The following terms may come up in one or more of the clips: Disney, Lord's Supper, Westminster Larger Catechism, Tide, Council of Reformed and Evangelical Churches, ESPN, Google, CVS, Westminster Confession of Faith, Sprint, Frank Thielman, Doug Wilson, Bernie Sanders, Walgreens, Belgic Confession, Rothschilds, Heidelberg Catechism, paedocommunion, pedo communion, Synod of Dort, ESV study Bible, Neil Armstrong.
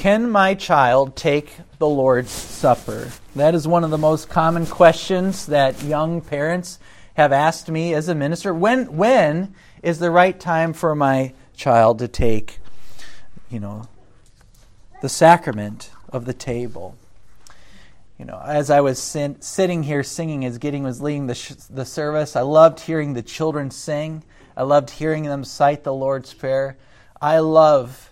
Can my child take the Lord's Supper? That is one of the most common questions that young parents have asked me as a minister. When is the right time for my child to take, the sacrament of the table? As I was sitting here singing as Gideon was leading the service, I loved hearing the children sing. I loved hearing them cite the Lord's Prayer. I love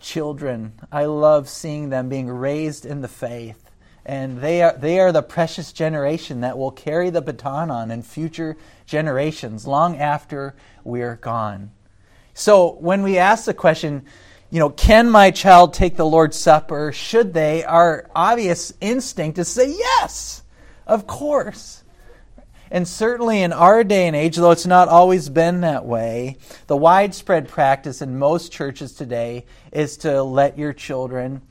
children. I love seeing them being raised in the faith, and they are the precious generation that will carry the baton on in future generations long after we're gone. So when we ask the question, can my child take the Lord's Supper? Should they? Our obvious instinct is to say yes, of course. And certainly in our day and age, though it's not always been that way, the widespread practice in most churches today is to let your children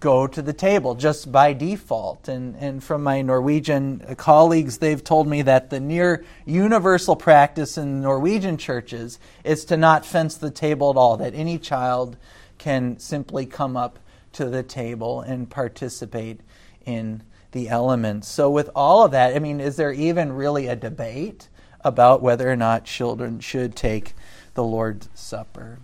go to the table just by default. And from my Norwegian colleagues, they've told me that the near universal practice in Norwegian churches is to not fence the table at all, that any child can simply come up to the table and participate in the elements. So with all of that, is there even really a debate about whether or not children should take the Lord's Supper?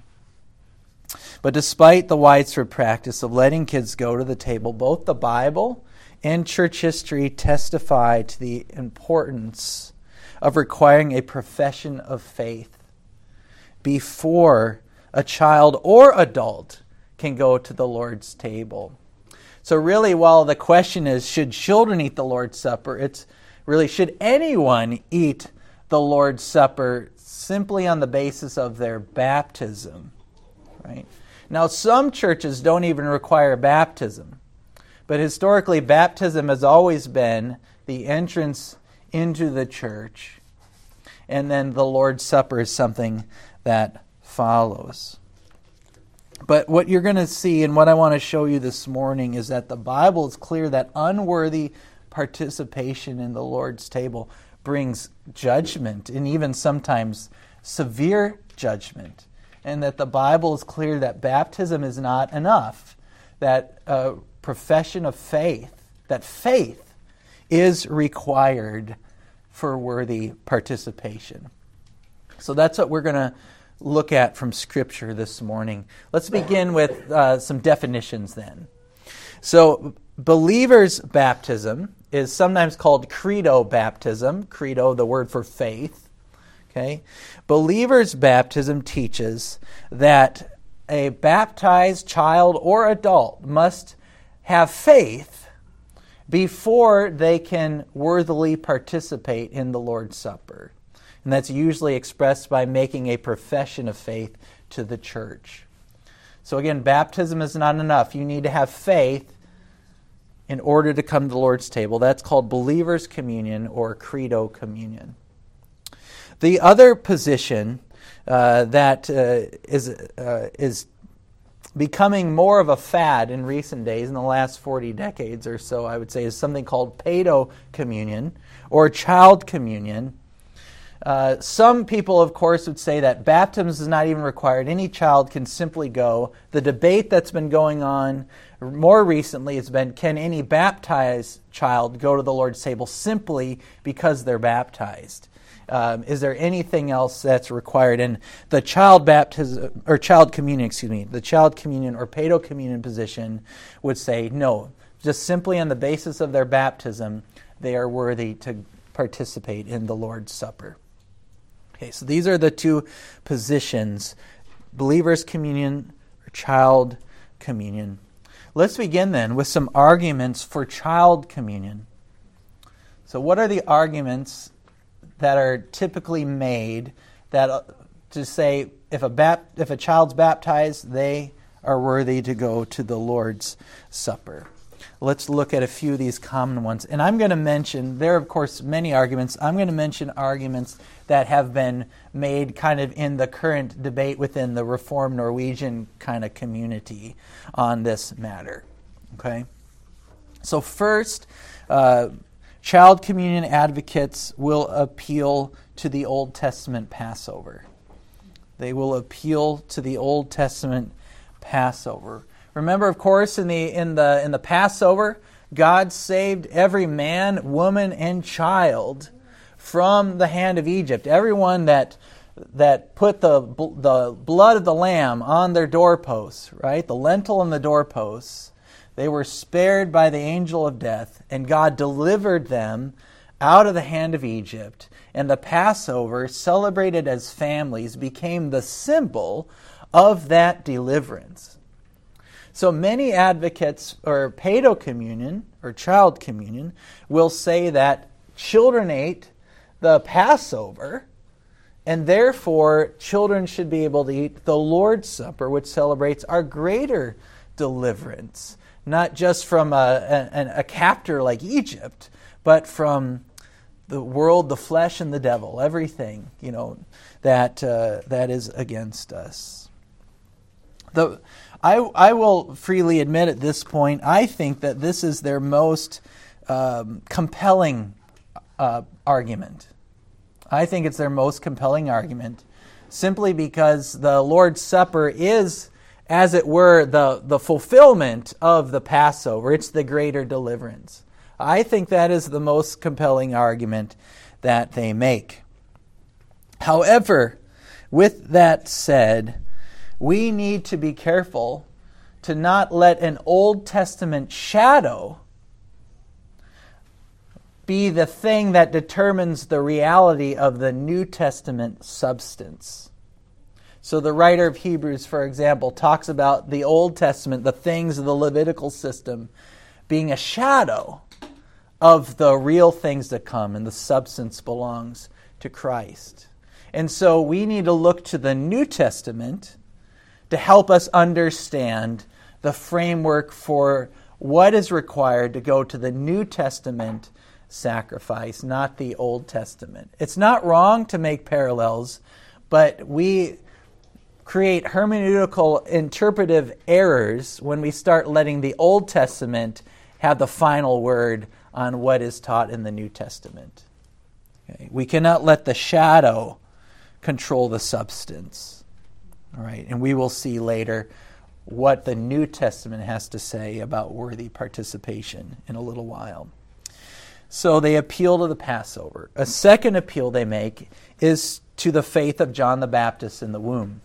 But despite the widespread practice of letting kids go to the table, both the Bible and church history testify to the importance of requiring a profession of faith before a child or adult can go to the Lord's table. So really, while the question is, should children eat the Lord's Supper, it's really, should anyone eat the Lord's Supper simply on the basis of their baptism? Right? Now, some churches don't even require baptism, but historically, baptism has always been the entrance into the church, and then the Lord's Supper is something that follows. But what you're going to see and what I want to show you this morning is that the Bible is clear that unworthy participation in the Lord's table brings judgment, and even sometimes severe judgment. And that the Bible is clear that baptism is not enough, that a profession of faith, that faith is required for worthy participation. So that's what we're going to look at from Scripture this morning. Let's begin with some definitions then. So, believer's baptism is sometimes called credo baptism. Credo, the word for faith. Okay? Believer's baptism teaches that a baptized child or adult must have faith before they can worthily participate in the Lord's Supper. And that's usually expressed by making a profession of faith to the church. So again, baptism is not enough. You need to have faith in order to come to the Lord's table. That's called believer's communion or credo communion. The other position that is becoming more of a fad in recent days, in the last 40 decades or so, I would say, is something called pedo communion or child communion. Some people, of course, would say that baptism is not even required. Any child can simply go. The debate that's been going on more recently has been, can any baptized child go to the Lord's table simply because they're baptized? Is there anything else that's required? And the child communion or pedo communion position would say no. Just simply on the basis of their baptism, they are worthy to participate in the Lord's Supper. Okay, so these are the two positions, believer's communion or child communion. Let's begin then with some arguments for child communion. So what are the arguments that are typically made that to say if a child's baptized, they are worthy to go to the Lord's Supper? Let's look at a few of these common ones. And I'm going to mention, there are of course many arguments, I'm going to mention arguments that have been made kind of in the current debate within the Reformed Norwegian kind of community on this matter. Okay? So first, child communion advocates will appeal to the Old Testament Passover. Remember, of course, in the Passover, God saved every man, woman, and child from the hand of Egypt. Everyone that put the blood of the lamb on their doorposts, right? The lentil on the doorposts, they were spared by the angel of death, and God delivered them out of the hand of Egypt. And the Passover, celebrated as families, became the symbol of that deliverance. So many advocates or paedocommunion or child communion will say that children ate the Passover, and therefore children should be able to eat the Lord's Supper, which celebrates our greater deliverance, not just from a captor like Egypt, but from the world, the flesh, and the devil, everything, you know, that is against us. I will freely admit at this point, I think that this is their most compelling argument. I think it's their most compelling argument, simply because the Lord's Supper is, as it were, the fulfillment of the Passover. It's the greater deliverance. I think that is the most compelling argument that they make. However, with that said, we need to be careful to not let an Old Testament shadow be the thing that determines the reality of the New Testament substance. So the writer of Hebrews, for example, talks about the Old Testament, the things of the Levitical system, being a shadow of the real things to come, and the substance belongs to Christ. And so we need to look to the New Testament to help us understand the framework for what is required to go to the New Testament sacrifice, not the Old Testament. It's not wrong to make parallels, but we create hermeneutical interpretive errors when we start letting the Old Testament have the final word on what is taught in the New Testament. Okay? We cannot let the shadow control the substance. All right, and we will see later what the New Testament has to say about worthy participation in a little while. So they appeal to the Passover. A second appeal they make is to the faith of John the Baptist in the womb.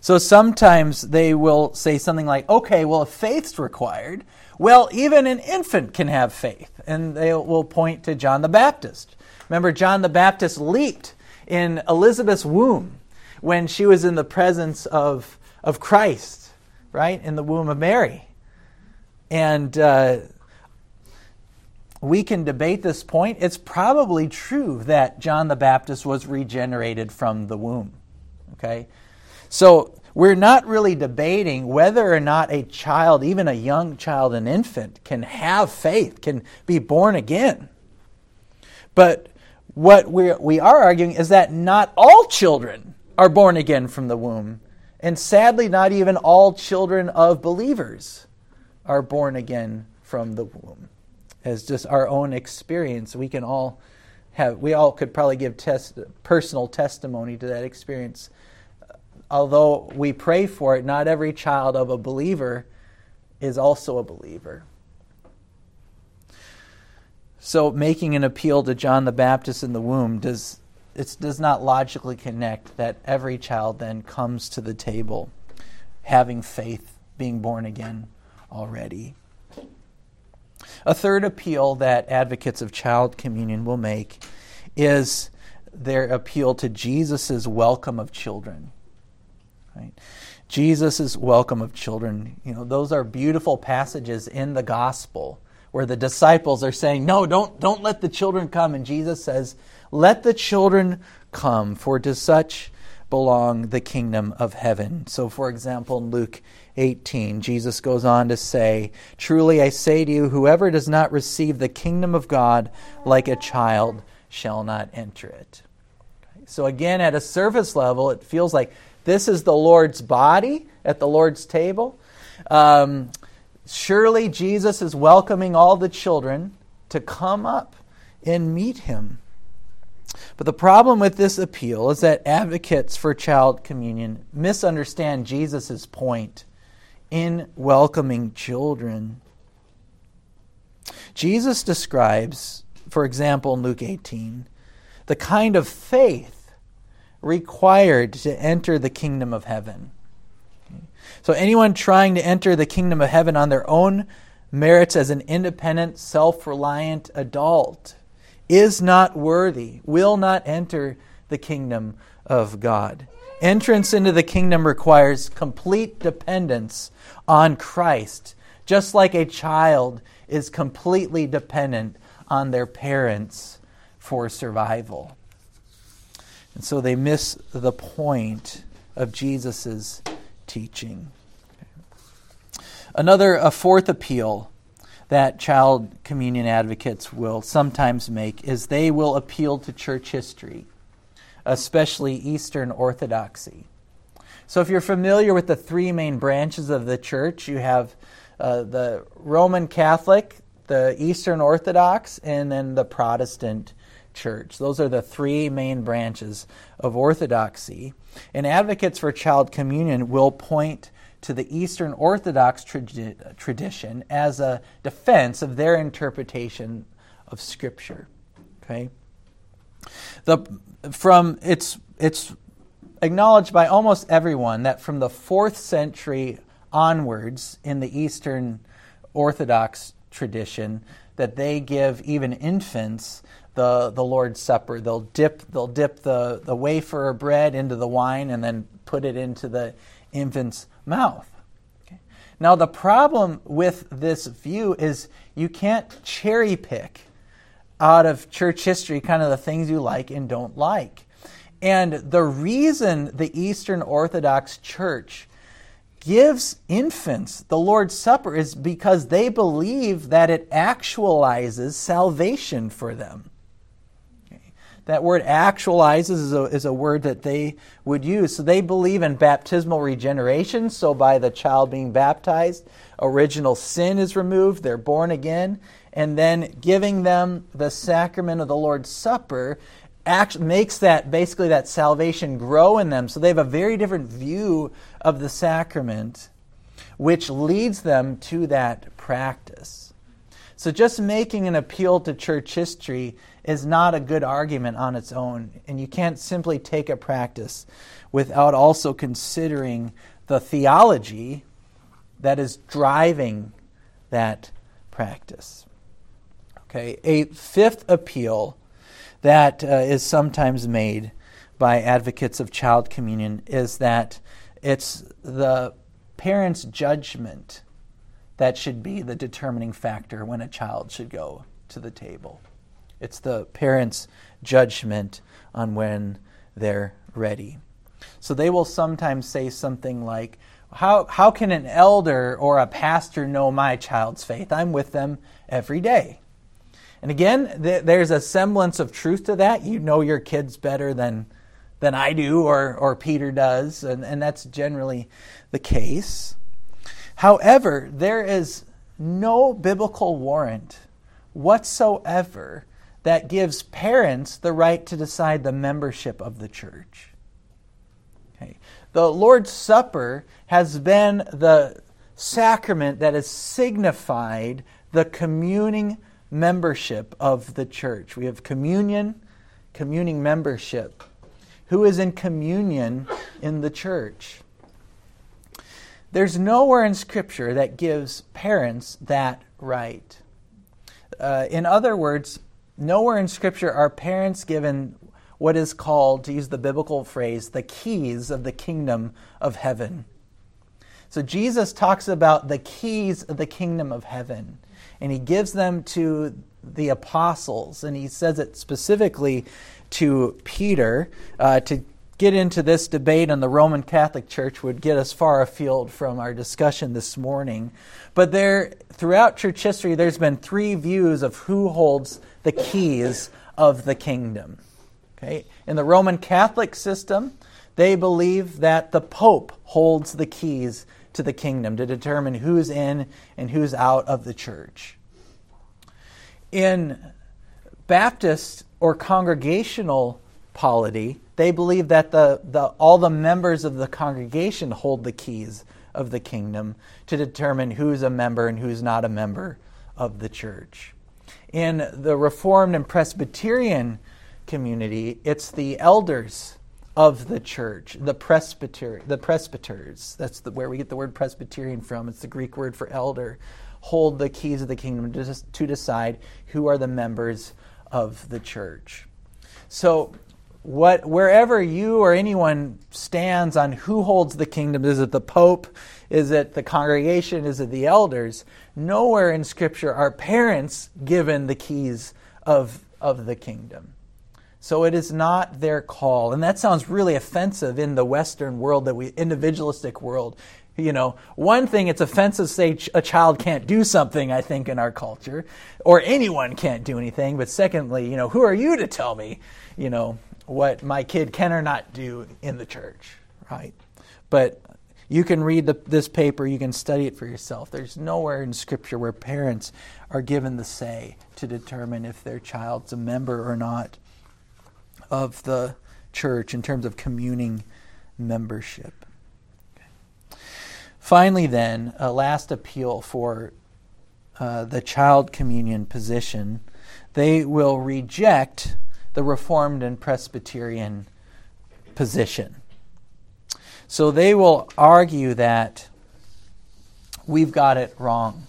So sometimes they will say something like, okay, well, if faith's required, well, even an infant can have faith. And they will point to John the Baptist. Remember, John the Baptist leaped in Elizabeth's womb when she was in the presence of Christ, right, in the womb of Mary. And we can debate this point. It's probably true that John the Baptist was regenerated from the womb, okay? So we're not really debating whether or not a child, even a young child, an infant, can have faith, can be born again. But what we are arguing is that not all children are born again from the womb. And sadly, not even all children of believers are born again from the womb. As just our own experience, we all could probably give personal testimony to that experience. Although we pray for it, not every child of a believer is also a believer. So making an appeal to John the Baptist in the womb does not logically connect that every child then comes to the table having faith, being born again already. A third appeal that advocates of child communion will make is their appeal to Jesus' welcome of children. Right? Jesus' welcome of children. You know, those are beautiful passages in the gospel where the disciples are saying, no, don't let the children come. And Jesus says, let the children come, for to such belong the kingdom of heaven. So, for example, in Luke 18, Jesus goes on to say, truly I say to you, whoever does not receive the kingdom of God like a child shall not enter it. So again, at a surface level, it feels like this is the Lord's body at the Lord's table. Surely Jesus is welcoming all the children to come up and meet him. But the problem with this appeal is that advocates for child communion misunderstand Jesus' point in welcoming children. Jesus describes, for example, in Luke 18, the kind of faith required to enter the kingdom of heaven. So anyone trying to enter the kingdom of heaven on their own merits as an independent, self-reliant adult is not worthy, will not enter the kingdom of God. Entrance into the kingdom requires complete dependence on Christ, just like a child is completely dependent on their parents for survival. And so they miss the point of Jesus' teaching. Another, a fourth appeal that child communion advocates will sometimes make is they will appeal to church history, especially Eastern Orthodoxy. So if you're familiar with the three main branches of the church, you have the Roman Catholic, the Eastern Orthodox, and then the Protestant Church. Those are the three main branches of Orthodoxy. And advocates for child communion will point to the Eastern Orthodox tradition as a defense of their interpretation of Scripture. Okay? It's acknowledged by almost everyone that from the 4th century onwards in the Eastern Orthodox tradition that they give even infants the Lord's Supper. They'll dip the wafer or bread into the wine and then put it into the infant's mouth. Okay. Now the problem with this view is you can't cherry pick out of church history kind of the things you like and don't like. And the reason the Eastern Orthodox Church gives infants the Lord's Supper is because they believe that it actualizes salvation for them. Okay. That word actualizes is a word that they would use. So they believe in baptismal regeneration, so by the child being baptized, original sin is removed, they're born again, and then giving them the sacrament of the Lord's Supper makes that basically that salvation grow in them. So they have a very different view of the sacrament, which leads them to that practice. So just making an appeal to church history is not a good argument on its own, and you can't simply take a practice without also considering the theology that is driving that practice. Okay, a fifth appeal that is sometimes made by advocates of child communion is that it's the parent's judgment that should be the determining factor when a child should go to the table. It's the parent's judgment on when they're ready. So they will sometimes say something like, How can an elder or a pastor know my child's faith? I'm with them every day. And again, there's a semblance of truth to that. You know your kids better than I do or Peter does, and that's generally the case. However, there is no biblical warrant whatsoever that gives parents the right to decide the membership of the church. Okay. The Lord's Supper has been the sacrament that has signified the communing membership of the church. We have communion, communing membership. Who is in communion in the church? There's nowhere in Scripture that gives parents that right. In other words, nowhere in Scripture are parents given what is called, to use the biblical phrase, the keys of the kingdom of heaven. So Jesus talks about the keys of the kingdom of heaven, and he gives them to the apostles, and he says it specifically to Peter. To get into this debate on the Roman Catholic Church would get us far afield from our discussion this morning. But throughout church history, there's been three views of who holds the keys of the kingdom. Okay? In the Roman Catholic system, they believe that the Pope holds the keys to the kingdom to determine who's in and who's out of the church. In Baptist or congregational polity, they believe that all the members of the congregation hold the keys of the kingdom to determine who's a member and who's not a member of the church. In the Reformed and Presbyterian community, it's the elders of the church, the presbyters, that's where we get the word Presbyterian from, it's the Greek word for elder, hold the keys of the kingdom to decide who are the members of the church. So wherever you or anyone stands on who holds the kingdom, is it the Pope, is it the congregation, is it the elders, nowhere in Scripture are parents given the keys of the kingdom. So it is not their call. And that sounds really offensive in the Western world, individualistic world. You know, one thing it's offensive to say a child can't do something, I think, in our culture, or anyone can't do anything. But secondly, you know, who are you to tell me, you know, what my kid can or not do in the church, right? But you can read this paper, you can study it for yourself. There's nowhere in Scripture where parents are given the say to determine if their child's a member or not of the church in terms of communing membership. Finally, then, a last appeal for the child communion position. They will reject the Reformed and Presbyterian position. So they will argue that we've got it wrong.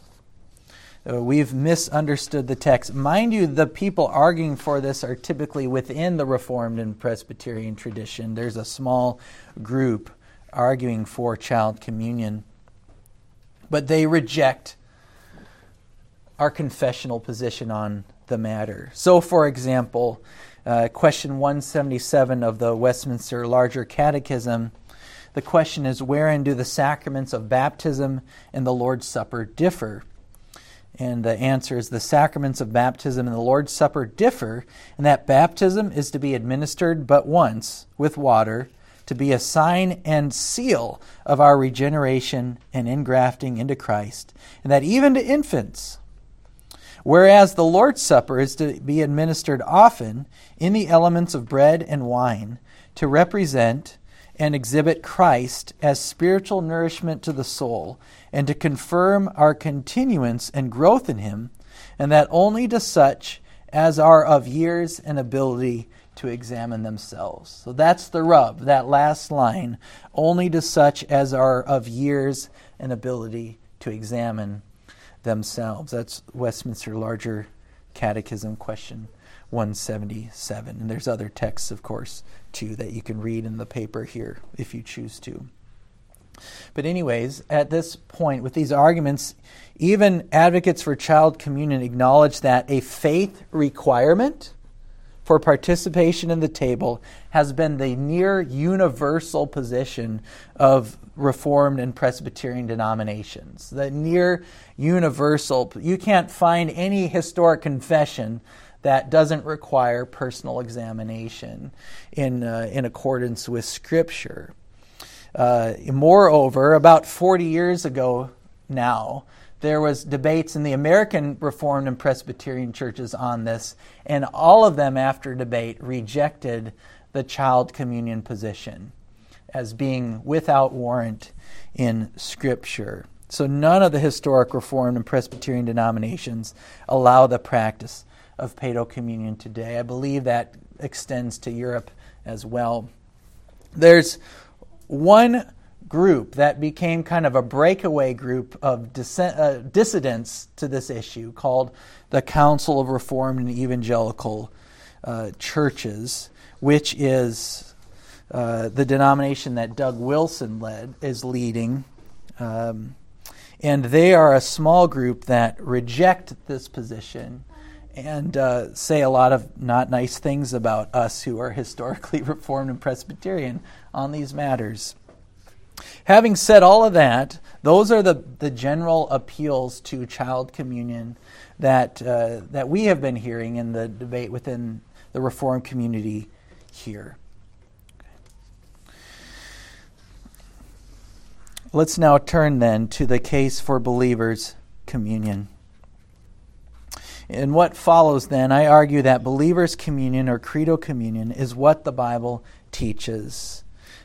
We've misunderstood the text. Mind you, the people arguing for this are typically within the Reformed and Presbyterian tradition. There's a small group arguing for child communion. But they reject our confessional position on the matter. So, for example, question 177 of the Westminster Larger Catechism, the question is, wherein do the sacraments of baptism and the Lord's Supper differ? And the answer is, the sacraments of baptism and the Lord's Supper differ in that baptism is to be administered but once with water, to be a sign and seal of our regeneration and engrafting into Christ, and that even to infants. Whereas the Lord's Supper is to be administered often in the elements of bread and wine to represent and exhibit Christ as spiritual nourishment to the soul and to confirm our continuance and growth in Him, and that only to such as are of years and ability to examine themselves. So that's the rub, that last line, only to such as are of years and ability to examine themselves. That's Westminster Larger Catechism question 177. And there's other texts, of course, too, that you can read in the paper here if you choose to. But anyways, at this point, with these arguments, even advocates for child communion acknowledge that a faith requirement for participation in the table has been the near universal position of Reformed and Presbyterian denominations. The near universal, you can't find any historic confession that doesn't require personal examination in accordance with Scripture. Moreover, about 40 years ago now, there was debates in the American Reformed and Presbyterian churches on this, and all of them, after debate, rejected the child communion position as being without warrant in Scripture. So none of the historic Reformed and Presbyterian denominations allow the practice of pedocommunion today. I believe that extends to Europe as well. There's one group that became kind of a breakaway group of dissidents to this issue called the Council of Reformed and Evangelical Churches, which is the denomination that Doug Wilson is leading. And they are a small group that reject this position and say a lot of not nice things about us who are historically Reformed and Presbyterian on these matters. Having said all of that, those are the general appeals to child communion that we have been hearing in the debate within the Reformed community here. Let's now turn then to the case for believers' communion. In what follows then, I argue that believers' communion or credo communion is what the Bible teaches.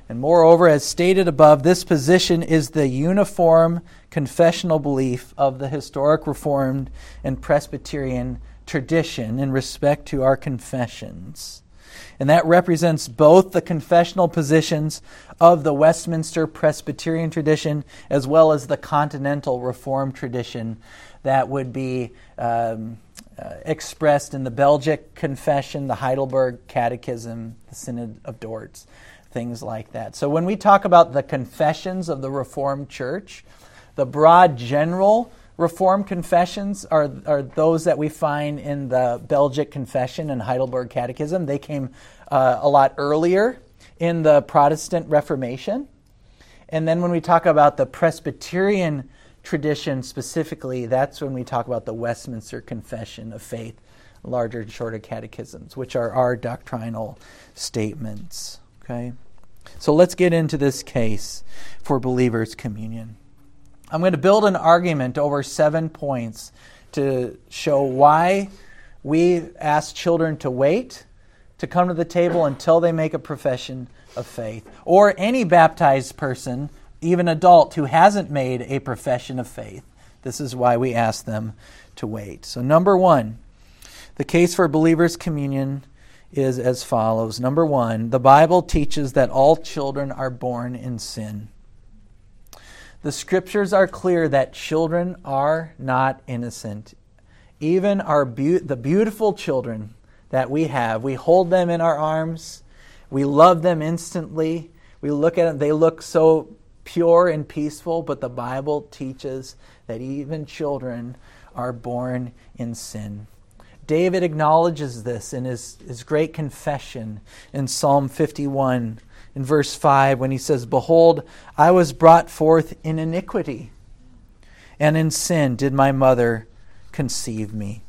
And moreover, as stated above, this position is the uniform confessional belief of the historic Reformed and Presbyterian tradition in respect to our confessions. And that represents both the confessional positions of the Westminster Presbyterian tradition as well as the continental Reformed tradition that would be expressed in the Belgic Confession, the Heidelberg Catechism, the Synod of Dort, things like that. So when we talk about the confessions of the Reformed Church, the broad general Reformed confessions are those that we find in the Belgic Confession and Heidelberg Catechism. They came a lot earlier in the Protestant Reformation. And then when we talk about the Presbyterian tradition specifically, that's when we talk about the Westminster Confession of Faith, larger and shorter catechisms, which are our doctrinal statements. Okay, so let's get into this case for believers' communion. I'm going to build an argument over 7 points to show why we ask children to wait, to come to the table until they make a profession of faith. Or any baptized person, even adult, who hasn't made a profession of faith. This is why we ask them to wait. So number one, the case for believers' communion is as follows. Number one, the Bible teaches that all children are born in sin. The scriptures are clear that children are not innocent. Even our the beautiful children that we have, we hold them in our arms, we love them instantly, we look at them, they look so pure and peaceful, but the Bible teaches that even children are born in sin. David acknowledges this in his great confession in Psalm 51, in verse 5, when he says, "Behold, I was brought forth in iniquity, and in sin did my mother conceive me."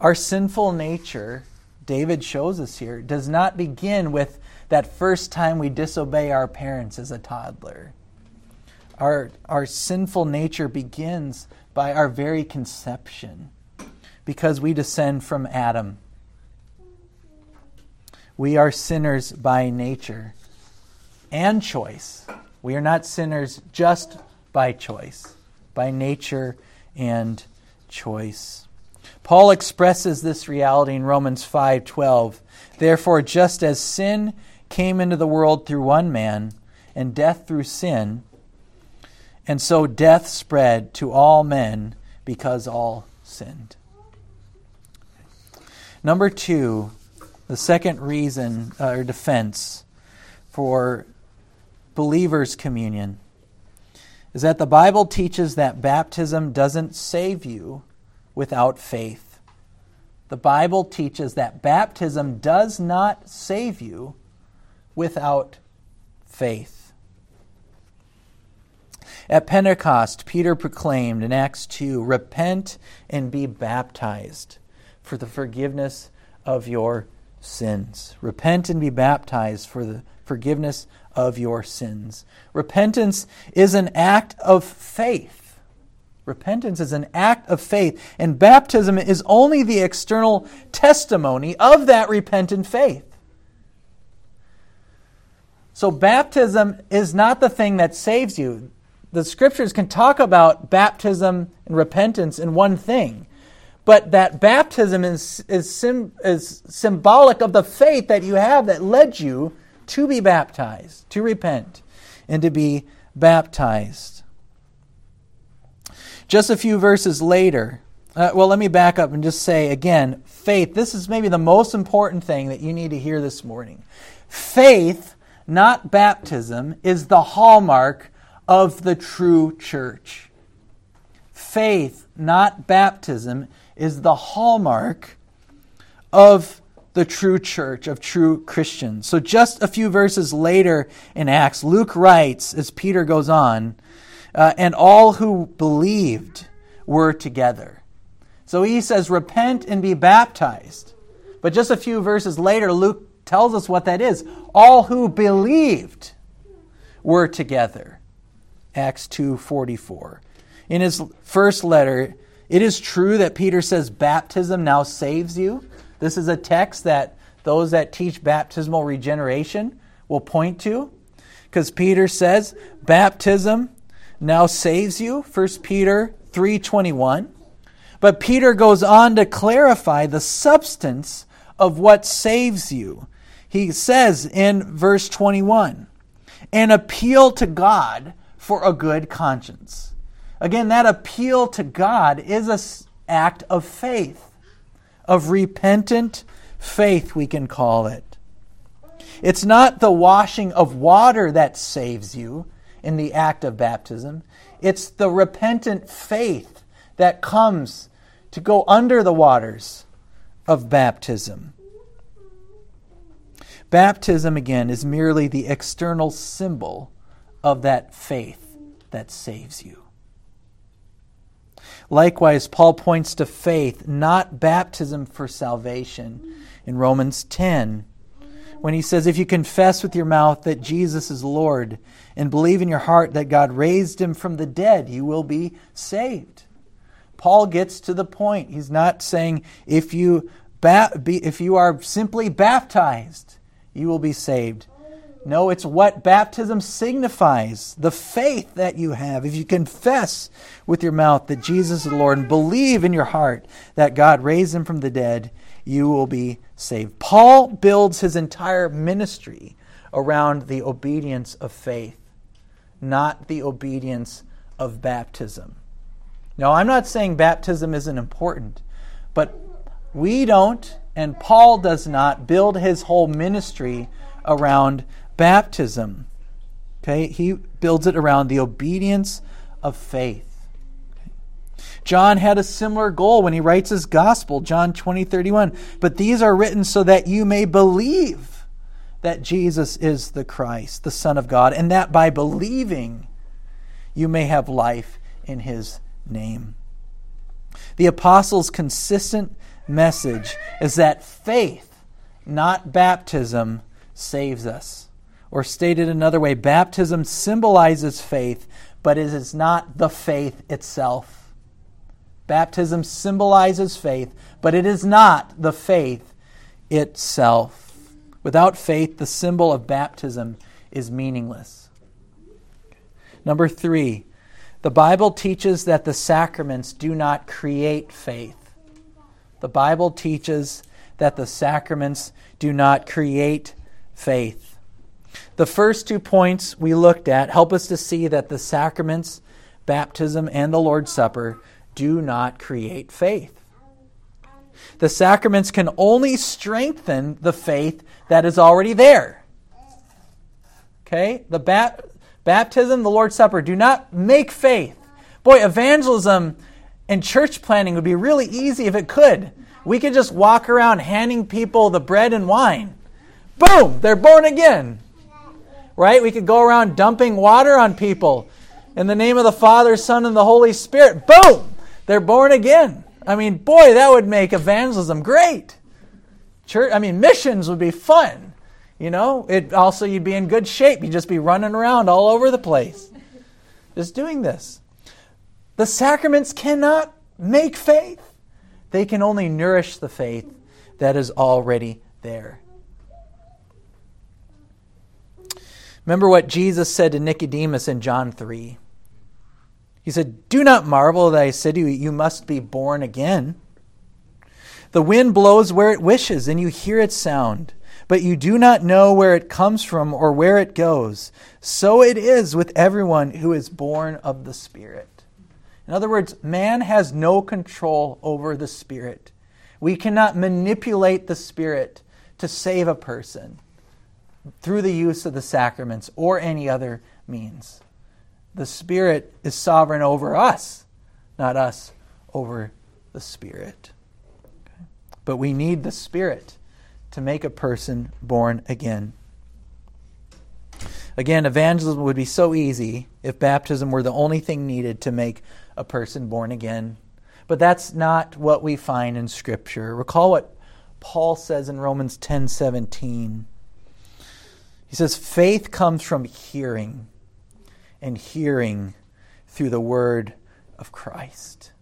Our sinful nature, David shows us here, does not begin with that first time we disobey our parents as a toddler. Our sinful nature begins by our very conception, because we descend from Adam. We are sinners by nature and choice. We are not sinners just by choice, by nature and choice. Paul expresses this reality in Romans 5:12. "Therefore, just as sin came into the world through one man, and death through sin, and so death spread to all men because all sinned." Number two, the second reason or defense for believers' communion is that the Bible teaches that baptism doesn't save you without faith. The Bible teaches that baptism does not save you without faith. At Pentecost, Peter proclaimed in Acts 2, "Repent and be baptized for the forgiveness of your sins." Repent and be baptized for the forgiveness of your sins. Repentance is an act of faith. Repentance is an act of faith, and baptism is only the external testimony of that repentant faith. So baptism is not the thing that saves you. The scriptures can talk about baptism and repentance in one thing, but that baptism is symbolic of the faith that you have that led you to be baptized, to repent, and to be baptized. Just a few verses later, let me back up and just say again, faith, this is maybe the most important thing that you need to hear this morning. Faith, not baptism, is the hallmark of the true church. Faith, not baptism, is the hallmark of the true church, of true Christians. So just a few verses later in Acts, Luke writes, as Peter goes on, "And all who believed were together." So he says, "Repent and be baptized." But just a few verses later, Luke tells us what that is. All who believed were together. Acts 2:44. In his first letter, It is true that Peter says baptism now saves you. This is a text that those that teach baptismal regeneration will point to, because Peter says baptism now saves you, 1 Peter 3:21. But Peter goes on to clarify the substance of what saves you. He says in verse 21, an appeal to God for a good conscience. Again, that appeal to God is an act of faith, of repentant faith, we can call it. It's not the washing of water that saves you in the act of baptism. It's the repentant faith that comes to go under the waters of baptism. Baptism, again, is merely the external symbol of that faith that saves you. Likewise, Paul points to faith, not baptism, for salvation in Romans 10, when he says, if you confess with your mouth that Jesus is Lord and believe in your heart that God raised him from the dead, you will be saved. Paul gets to the point. He's not saying if you are simply baptized, you will be saved. No, it's what baptism signifies, the faith that you have. If you confess with your mouth that Jesus is Lord and believe in your heart that God raised him from the dead, you will be saved. Paul builds his entire ministry around the obedience of faith, not the obedience of baptism. Now, I'm not saying baptism isn't important, but we don't, and Paul does not, build his whole ministry around baptism. Okay, he builds it around the obedience of faith. John had a similar goal when he writes his gospel, John 20:31. But these are written so that you may believe that Jesus is the Christ, the Son of God, and that by believing you may have life in his name. The apostles' consistent message is that faith, not baptism, saves us. Or stated another way, baptism symbolizes faith, but it is not the faith itself. Baptism symbolizes faith, but it is not the faith itself. Without faith, the symbol of baptism is meaningless. Number 3, the Bible teaches that the sacraments do not create faith. The Bible teaches that the sacraments do not create faith. The first 2 points we looked at help us to see that the sacraments, baptism, and the Lord's Supper do not create faith. The sacraments can only strengthen the faith that is already there. Okay? The baptism, the Lord's Supper do not make faith. Boy, evangelism and church planning would be really easy if it could. We could just walk around handing people the bread and wine. Boom! They're born again. Right? We could go around dumping water on people in the name of the Father, Son, and the Holy Spirit. Boom! They're born again. I mean, boy, that would make evangelism great. Church, I mean, missions would be fun. You know, it also, you'd be in good shape. You'd just be running around all over the place, just doing this. The sacraments cannot make faith. They can only nourish the faith that is already there. Remember what Jesus said to Nicodemus in John 3. He said, do not marvel that I said to you, you must be born again. The wind blows where it wishes, and you hear its sound, but you do not know where it comes from or where it goes. So it is with everyone who is born of the Spirit. In other words, man has no control over the Spirit. We cannot manipulate the Spirit to save a person through the use of the sacraments or any other means. The Spirit is sovereign over us, not us over the Spirit. Okay? But we need the Spirit to make a person born again. Again, evangelism would be so easy if baptism were the only thing needed to make a person born again. But that's not what we find in Scripture. Recall what Paul says in Romans 10:17. He says, faith comes from hearing, and hearing through the word of Christ.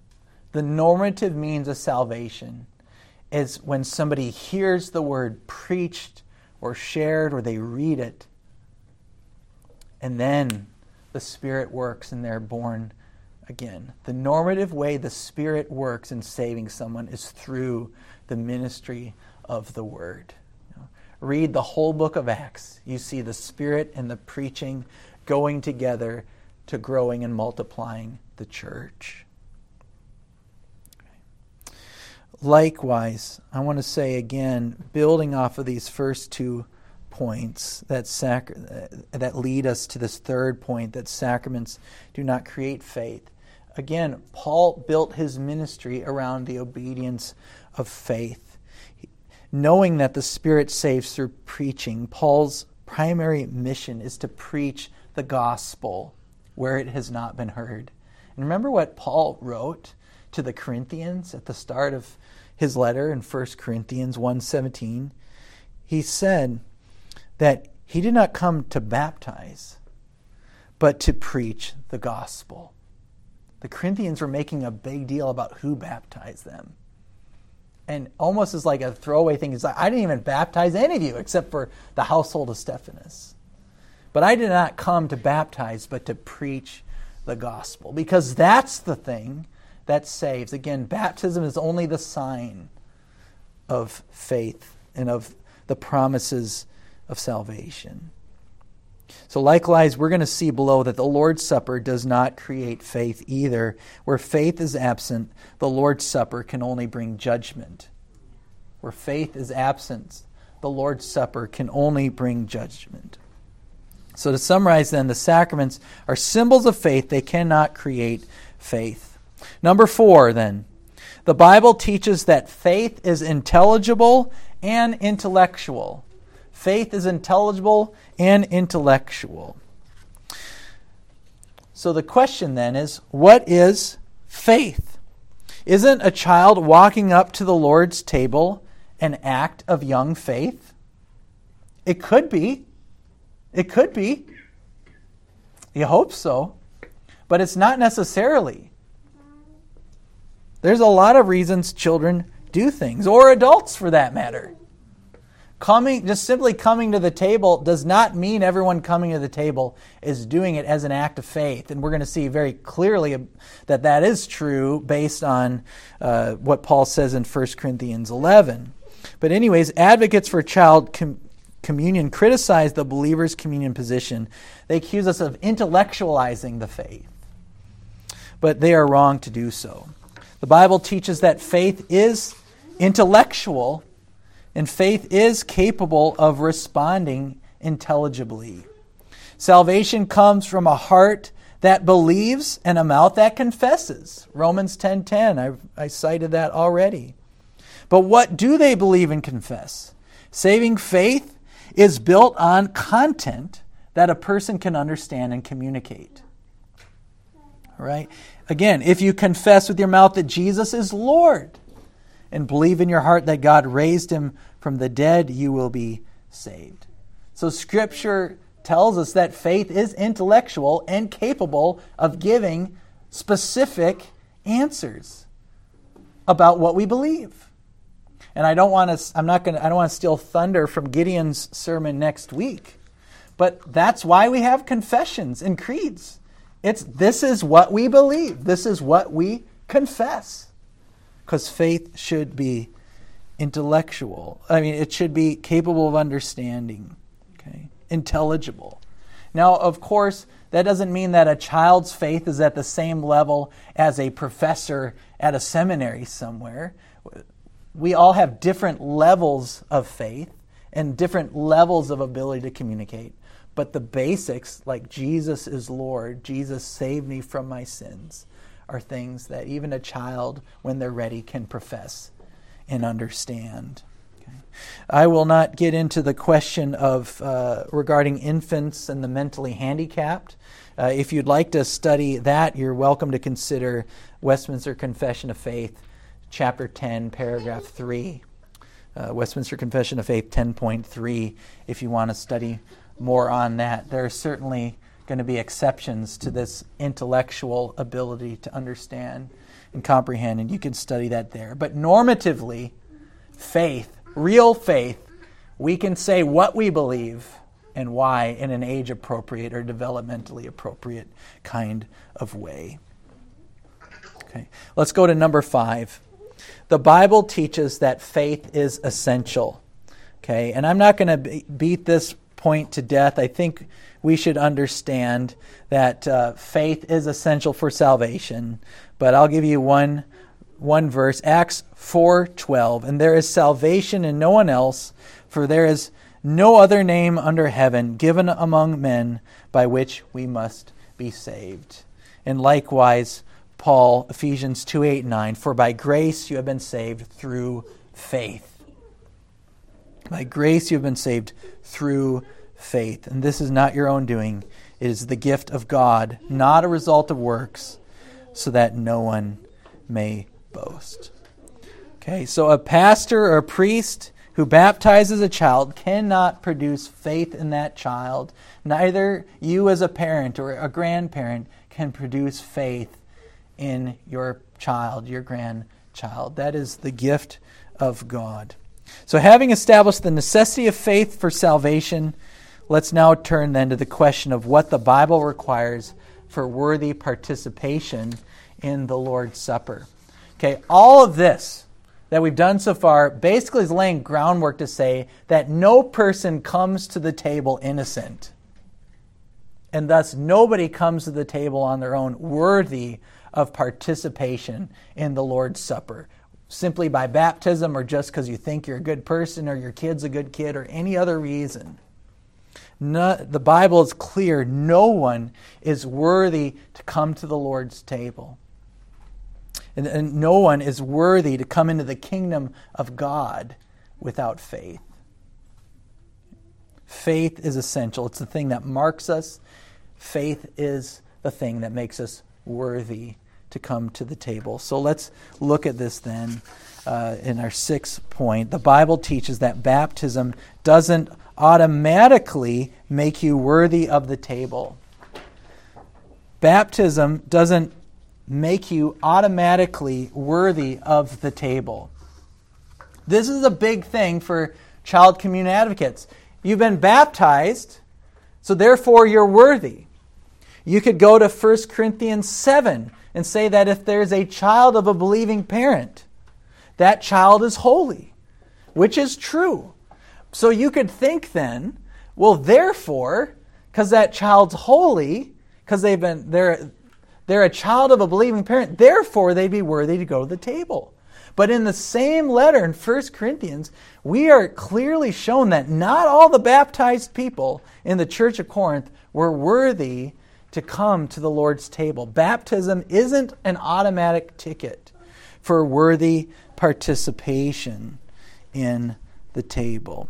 The normative means of salvation is when somebody hears the word preached or shared, or they read it, and then the Spirit works and they're born again. The normative way the Spirit works in saving someone is through the ministry of the Word. Read the whole book of Acts. You see the Spirit and the preaching going together to growing and multiplying the church. Likewise, I want to say again, building off of these first 2 points that lead us to this third point, that sacraments do not create faith. Again, Paul built his ministry around the obedience of faith. Knowing that the Spirit saves through preaching, Paul's primary mission is to preach the gospel where it has not been heard. And remember what Paul wrote to the Corinthians at the start of his letter in 1 Corinthians 1:17. He said that he did not come to baptize, but to preach the gospel. The Corinthians were making a big deal about who baptized them. And almost as like a throwaway thing, it's like, I didn't even baptize any of you except for the household of Stephanas. But I did not come to baptize, but to preach the gospel, because that's the thing that saves. Again, baptism is only the sign of faith and of the promises of salvation. So likewise, we're going to see below that the Lord's Supper does not create faith either. Where faith is absent, the Lord's Supper can only bring judgment. Where faith is absent, the Lord's Supper can only bring judgment. So to summarize then, the sacraments are symbols of faith. They cannot create faith. Number 4, then, the Bible teaches that faith is intelligible and intellectual. Faith is intelligible and intellectual. So the question then is, what is faith? Isn't a child walking up to the Lord's table an act of young faith? It could be. It could be. You hope so. But it's not necessarily. There's a lot of reasons children do things, or adults for that matter. Just simply coming to the table does not mean everyone coming to the table is doing it as an act of faith. And we're going to see very clearly that that is true based on what Paul says in 1 Corinthians 11. But anyways, advocates for child communion criticize the believer's communion position. They accuse us of intellectualizing the faith, but they are wrong to do so. The Bible teaches that faith is intellectual and faith is capable of responding intelligibly. Salvation comes from a heart that believes and a mouth that confesses. Romans 10:10, I cited that already. But what do they believe and confess? Saving faith is built on content that a person can understand and communicate. All right? Again, if you confess with your mouth that Jesus is Lord and believe in your heart that God raised him from the dead, you will be saved. So Scripture tells us that faith is intellectual and capable of giving specific answers about what we believe. And I don't want to steal thunder from Gideon's sermon next week, but that's why we have confessions and creeds. This is what we believe. This is what we confess. Because faith should be intellectual. It should be capable of understanding. Okay? Intelligible. Now, of course, that doesn't mean that a child's faith is at the same level as a professor at a seminary somewhere. We all have different levels of faith and different levels of ability to communicate. But the basics, like Jesus is Lord, Jesus saved me from my sins, are things that even a child, when they're ready, can profess and understand. Okay. I will not get into the question of regarding infants and the mentally handicapped. If you'd like to study that, you're welcome to consider Westminster Confession of Faith, Chapter 10, Paragraph 3. Westminster Confession of Faith 10.3, if you want to study more on that. There are certainly going to be exceptions to this intellectual ability to understand. and comprehend, and you can study that there. But normatively, faith, real faith, we can say what we believe and why in an age-appropriate or developmentally appropriate kind of way. Okay, let's go to number 5. The Bible teaches that faith is essential. Okay, and I'm not going to beat this point to death. I think we should understand that faith is essential for salvation. But I'll give you one verse, Acts 4:12. And there is salvation in no one else, for there is no other name under heaven given among men by which we must be saved. And likewise, Paul, Ephesians 2:8-9, for by grace you have been saved through faith. By grace you have been saved through faith. And this is not your own doing. It is the gift of God, not a result of works, so that no one may boast. Okay, so a pastor or a priest who baptizes a child cannot produce faith in that child. Neither you as a parent or a grandparent can produce faith in your child, your grandchild. That is the gift of God. So having established the necessity of faith for salvation, let's now turn then to the question of what the Bible requires for worthy participation in the Lord's Supper. Okay, all of this that we've done so far basically is laying groundwork to say that no person comes to the table innocent, and thus nobody comes to the table on their own worthy of participation in the Lord's Supper, simply by baptism or just because you think you're a good person or your kid's a good kid or any other reason. No, the Bible is clear. No one is worthy to come to the Lord's table. And no one is worthy to come into the kingdom of God without faith. Faith is essential. It's the thing that marks us. Faith is the thing that makes us worthy to come to the table. So let's look at this then in our sixth point. The Bible teaches that baptism doesn't automatically make you worthy of the table. Baptism doesn't make you automatically worthy of the table. This is a big thing for child communion advocates. You've been baptized, so therefore you're worthy. You could go to 1 Corinthians 7 and say that if there's a child of a believing parent, that child is holy, which is true. So you could think then, well, therefore, because that child's holy, because they're a child of a believing parent, therefore they'd be worthy to go to the table. But in the same letter in 1 Corinthians, we are clearly shown that not all the baptized people in the church of Corinth were worthy to come to the Lord's table. Baptism isn't an automatic ticket for worthy participation in the table.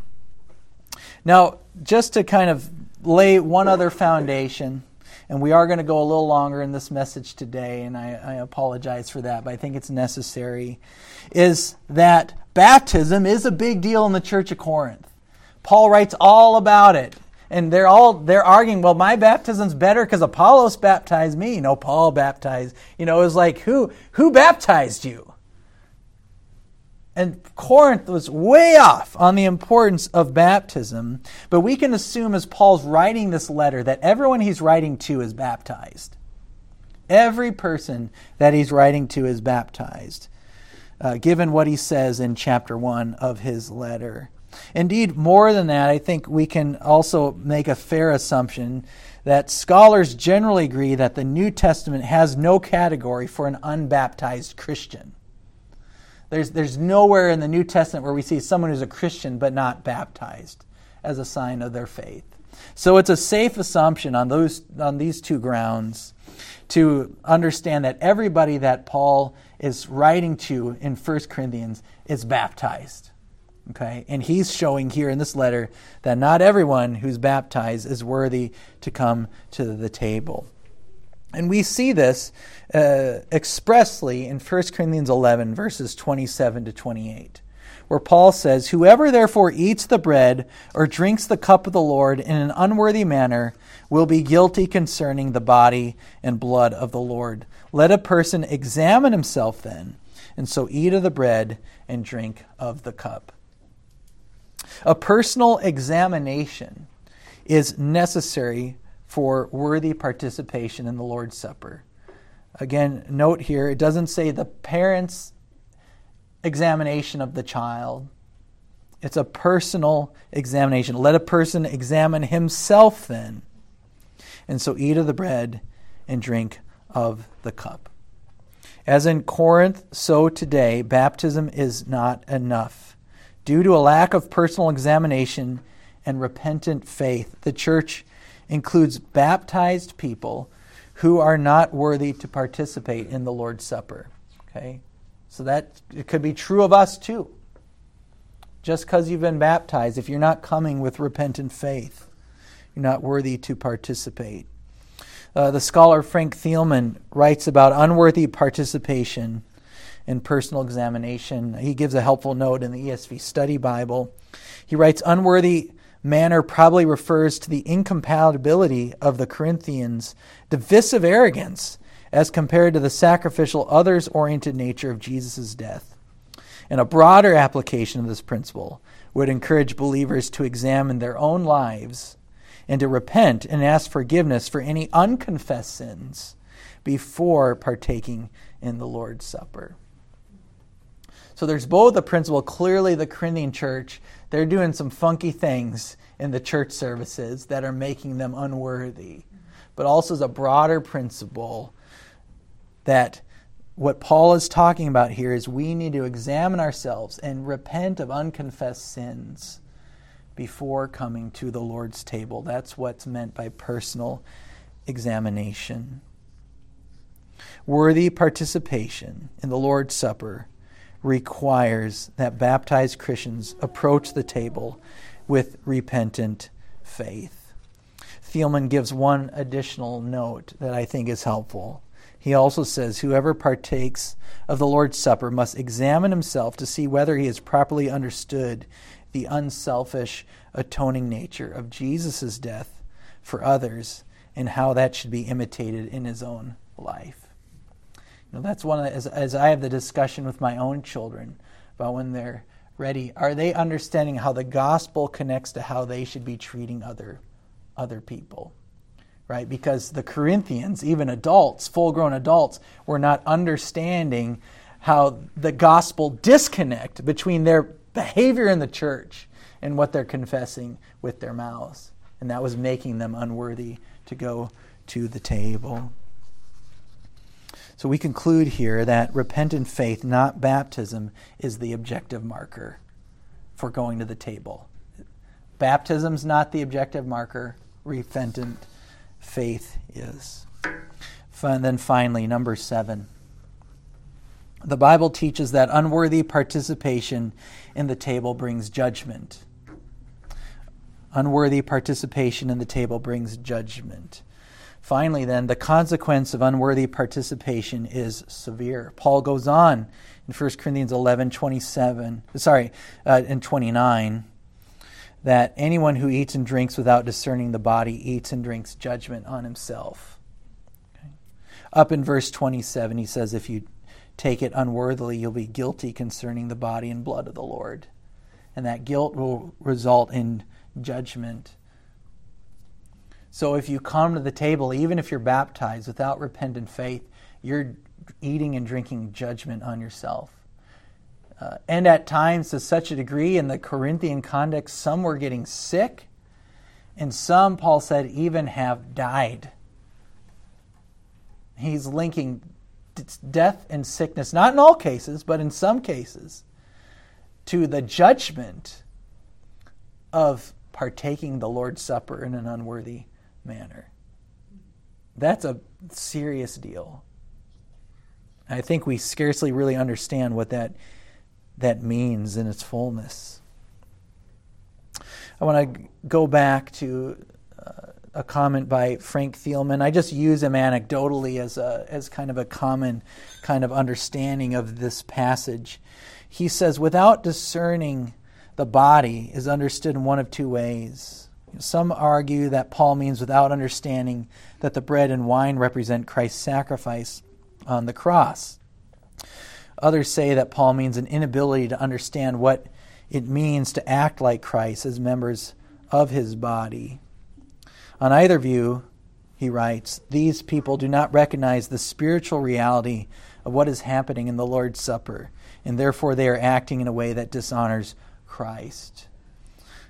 Now, just to kind of lay one other foundation, and we are going to go a little longer in this message today, and I apologize for that, but I think it's necessary, is that baptism is a big deal in the Church of Corinth. Paul writes all about it. And they're arguing, well, my baptism's better because Apollos baptized me. You know, Paul baptized. You know, it was like, who baptized you? And Corinth was way off on the importance of baptism. But we can assume as Paul's writing this letter that everyone he's writing to is baptized. Every person that he's writing to is baptized, given what he says in chapter 1 of his letter. Indeed, more than that, I think we can also make a fair assumption that scholars generally agree that the New Testament has no category for an unbaptized Christian. There's nowhere in the New Testament where we see someone who's a Christian but not baptized as a sign of their faith. So it's a safe assumption on these two grounds to understand that everybody that Paul is writing to in 1 Corinthians is baptized. Okay, and he's showing here in this letter that not everyone who's baptized is worthy to come to the table. And we see this expressly in 1 Corinthians 11, verses 27 to 28, where Paul says, "Whoever therefore eats the bread or drinks the cup of the Lord in an unworthy manner will be guilty concerning the body and blood of the Lord. Let a person examine himself then, and so eat of the bread and drink of the cup. A personal examination is necessary for worthy participation in the Lord's Supper. Again, note here, it doesn't say the parents' examination of the child. It's a personal examination. Let a person examine himself then, and so eat of the bread and drink of the cup. As in Corinth, so today, baptism is not enough. Due to a lack of personal examination and repentant faith, the church includes baptized people who are not worthy to participate in the Lord's Supper. Okay, so that it could be true of us too. Just because you've been baptized, if you're not coming with repentant faith, you're not worthy to participate. The scholar Frank Thielman writes about unworthy participation in personal examination. He gives a helpful note in the ESV study Bible. He writes, unworthy manner probably refers to the incompatibility of the Corinthians' divisive arrogance as compared to the sacrificial, others-oriented nature of Jesus' death. And a broader application of this principle would encourage believers to examine their own lives and to repent and ask forgiveness for any unconfessed sins before partaking in the Lord's Supper. So there's both a principle. Clearly the Corinthian church, they're doing some funky things in the church services that are making them unworthy. But also is a broader principle that what Paul is talking about here is we need to examine ourselves and repent of unconfessed sins before coming to the Lord's table. That's what's meant by personal examination. Worthy participation in the Lord's Supper requires that baptized Christians approach the table with repentant faith. Thielman gives one additional note that I think is helpful. He also says, whoever partakes of the Lord's Supper must examine himself to see whether he has properly understood the unselfish, atoning nature of Jesus' death for others and how that should be imitated in his own life. Now, that's one of the, as I have the discussion with my own children about when they're ready, are they understanding how the gospel connects to how they should be treating other people? Right, because the Corinthians, even adults, full-grown adults, were not understanding how the gospel disconnect between their behavior in the church and what they're confessing with their mouths. And that was making them unworthy to go to the table. So we conclude here that repentant faith, not baptism, is the objective marker for going to the table. Baptism's not the objective marker. Repentant faith is. And then finally, number 7. The Bible teaches that unworthy participation in the table brings judgment. Unworthy participation in the table brings judgment. Finally, then, the consequence of unworthy participation is severe. Paul goes on in 1 Corinthians 29. That anyone who eats and drinks without discerning the body eats and drinks judgment on himself. Okay. Up in verse 27, he says, if you take it unworthily, you'll be guilty concerning the body and blood of the Lord. And that guilt will result in judgment. So if you come to the table, even if you're baptized without repentant faith, you're eating and drinking judgment on yourself. And at times, to such a degree, in the Corinthian context, some were getting sick, and some, Paul said, even have died. He's linking death and sickness, not in all cases, but in some cases, to the judgment of partaking the Lord's Supper in an unworthy manner. That's a serious deal. I think we scarcely really understand what that means in its fullness. I want to go back to a comment by Frank Thielman. I just use him anecdotally as kind of a common kind of understanding of this passage. He says, without discerning the body is understood in one of two ways. Some argue that Paul means without understanding that the bread and wine represent Christ's sacrifice on the cross. Others say that Paul means an inability to understand what it means to act like Christ as members of his body. On either view, he writes, these people do not recognize the spiritual reality of what is happening in the Lord's Supper, and therefore they are acting in a way that dishonors Christ.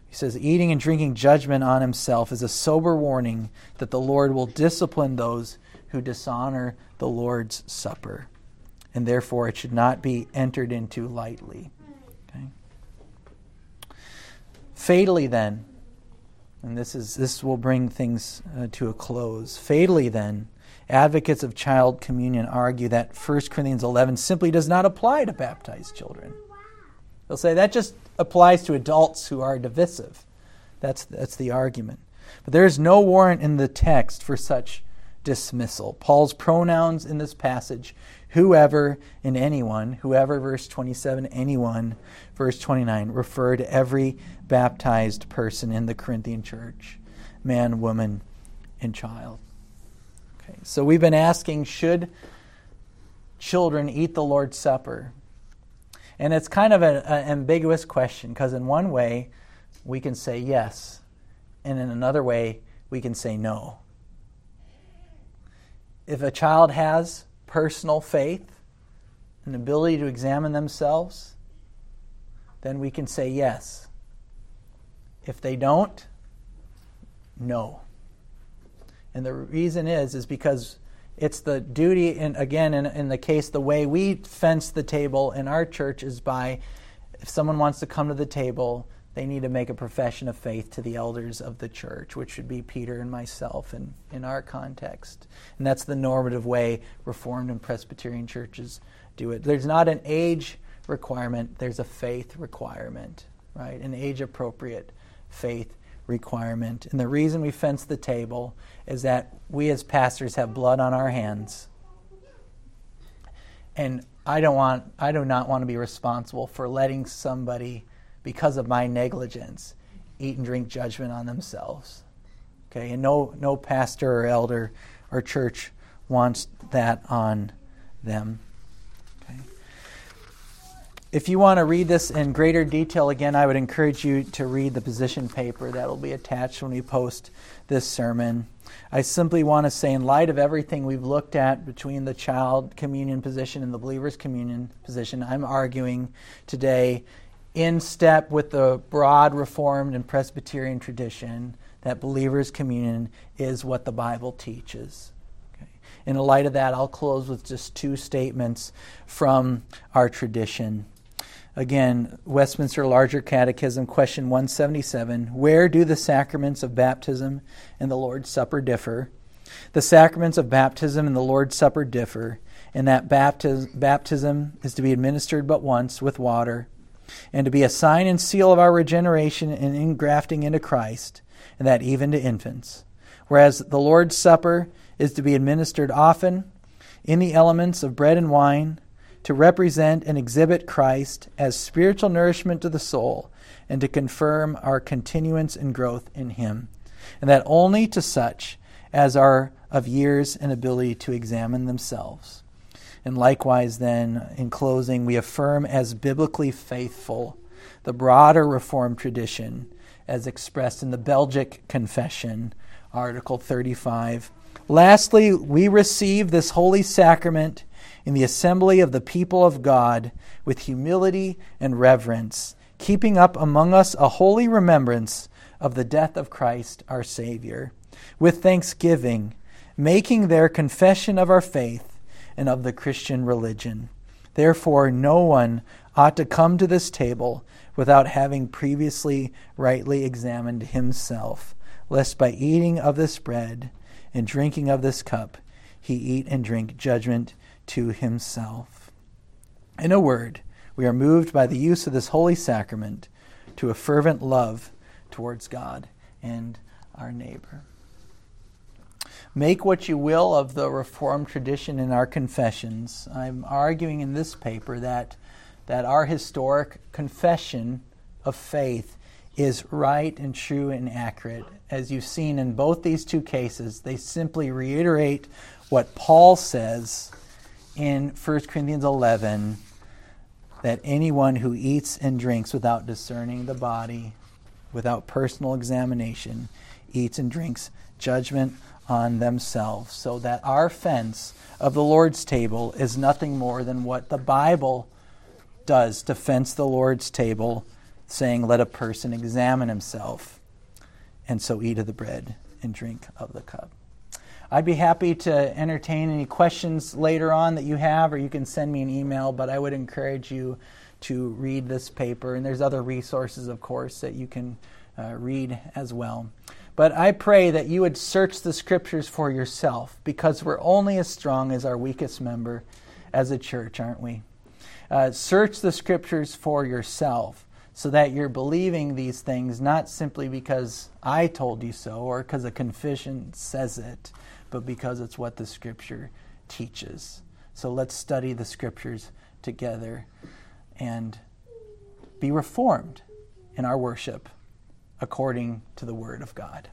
He says, eating and drinking judgment on himself is a sober warning that the Lord will discipline those who dishonor the Lord's Supper, and therefore it should not be entered into lightly. Okay? Fatally then, and this will bring things to a close. Fatally then, advocates of child communion argue that 1 Corinthians 11 simply does not apply to baptized children. They'll say that just applies to adults who are divisive. That's the argument. But there is no warrant in the text for such dismissal. Paul's pronouns in this passage, whoever and anyone, whoever, verse 27, anyone, verse 29, refer to every baptized person in the Corinthian church, man, woman, and child. Okay, so we've been asking, should children eat the Lord's Supper? And it's kind of an ambiguous question, because in one way we can say yes, and in another way we can say no. If a child has personal faith, an ability to examine themselves, then we can say yes. If they don't, no. And the reason is because it's the duty, and again, in the case, the way we fence the table in our church is by, if someone wants to come to the table, they need to make a profession of faith to the elders of the church, which should be Peter and myself in our context. And that's the normative way Reformed and Presbyterian churches do it. There's not an age requirement, there's a faith requirement, right? An age-appropriate faith requirement. And the reason we fence the table is that we as pastors have blood on our hands. And I do not want to be responsible for letting somebody, because of my negligence, eat and drink judgment on themselves. Okay, and no pastor or elder or church wants that on them. Okay. If you want to read this in greater detail, again, I would encourage you to read the position paper that will be attached when we post this sermon. I simply want to say, in light of everything we've looked at between the child communion position and the believer's communion position, I'm arguing today in step with the broad Reformed and Presbyterian tradition that believers' communion is what the Bible teaches. Okay. In light of that, I'll close with just two statements from our tradition. Again, Westminster Larger Catechism, question 177, where do the sacraments of baptism and the Lord's Supper differ? The sacraments of baptism and the Lord's Supper differ in that baptism is to be administered but once with water, and to be a sign and seal of our regeneration and engrafting into Christ, and that even to infants. Whereas the Lord's Supper is to be administered often in the elements of bread and wine, to represent and exhibit Christ as spiritual nourishment to the soul, and to confirm our continuance and growth in Him, and that only to such as are of years and ability to examine themselves. And likewise, then, in closing, we affirm as biblically faithful the broader Reformed tradition as expressed in the Belgic Confession, Article 35. Lastly, we receive this holy sacrament in the assembly of the people of God with humility and reverence, keeping up among us a holy remembrance of the death of Christ our Savior, with thanksgiving, making their confession of our faith and of the Christian religion. Therefore, no one ought to come to this table without having previously rightly examined himself, lest by eating of this bread and drinking of this cup, he eat and drink judgment to himself. In a word, we are moved by the use of this holy sacrament to a fervent love towards God and our neighbor. Make what you will of the Reformed tradition in our confessions. I'm arguing in this paper that our historic confession of faith is right and true and accurate. As you've seen in both these two cases, they simply reiterate what Paul says in 1 Corinthians 11, that anyone who eats and drinks without discerning the body, without personal examination, eats and drinks judgment on themselves, so that our fence of the Lord's table is nothing more than what the Bible does to fence the Lord's table, saying, let a person examine himself, and so eat of the bread and drink of the cup. I'd be happy to entertain any questions later on that you have, or you can send me an email, but I would encourage you to read this paper. And there's other resources, of course, that you can read as well. But I pray that you would search the Scriptures for yourself, because we're only as strong as our weakest member as a church, aren't we? Search the Scriptures for yourself, so that you're believing these things not simply because I told you so or because a confession says it, but because it's what the Scripture teaches. So let's study the Scriptures together and be reformed in our worship according to the Word of God.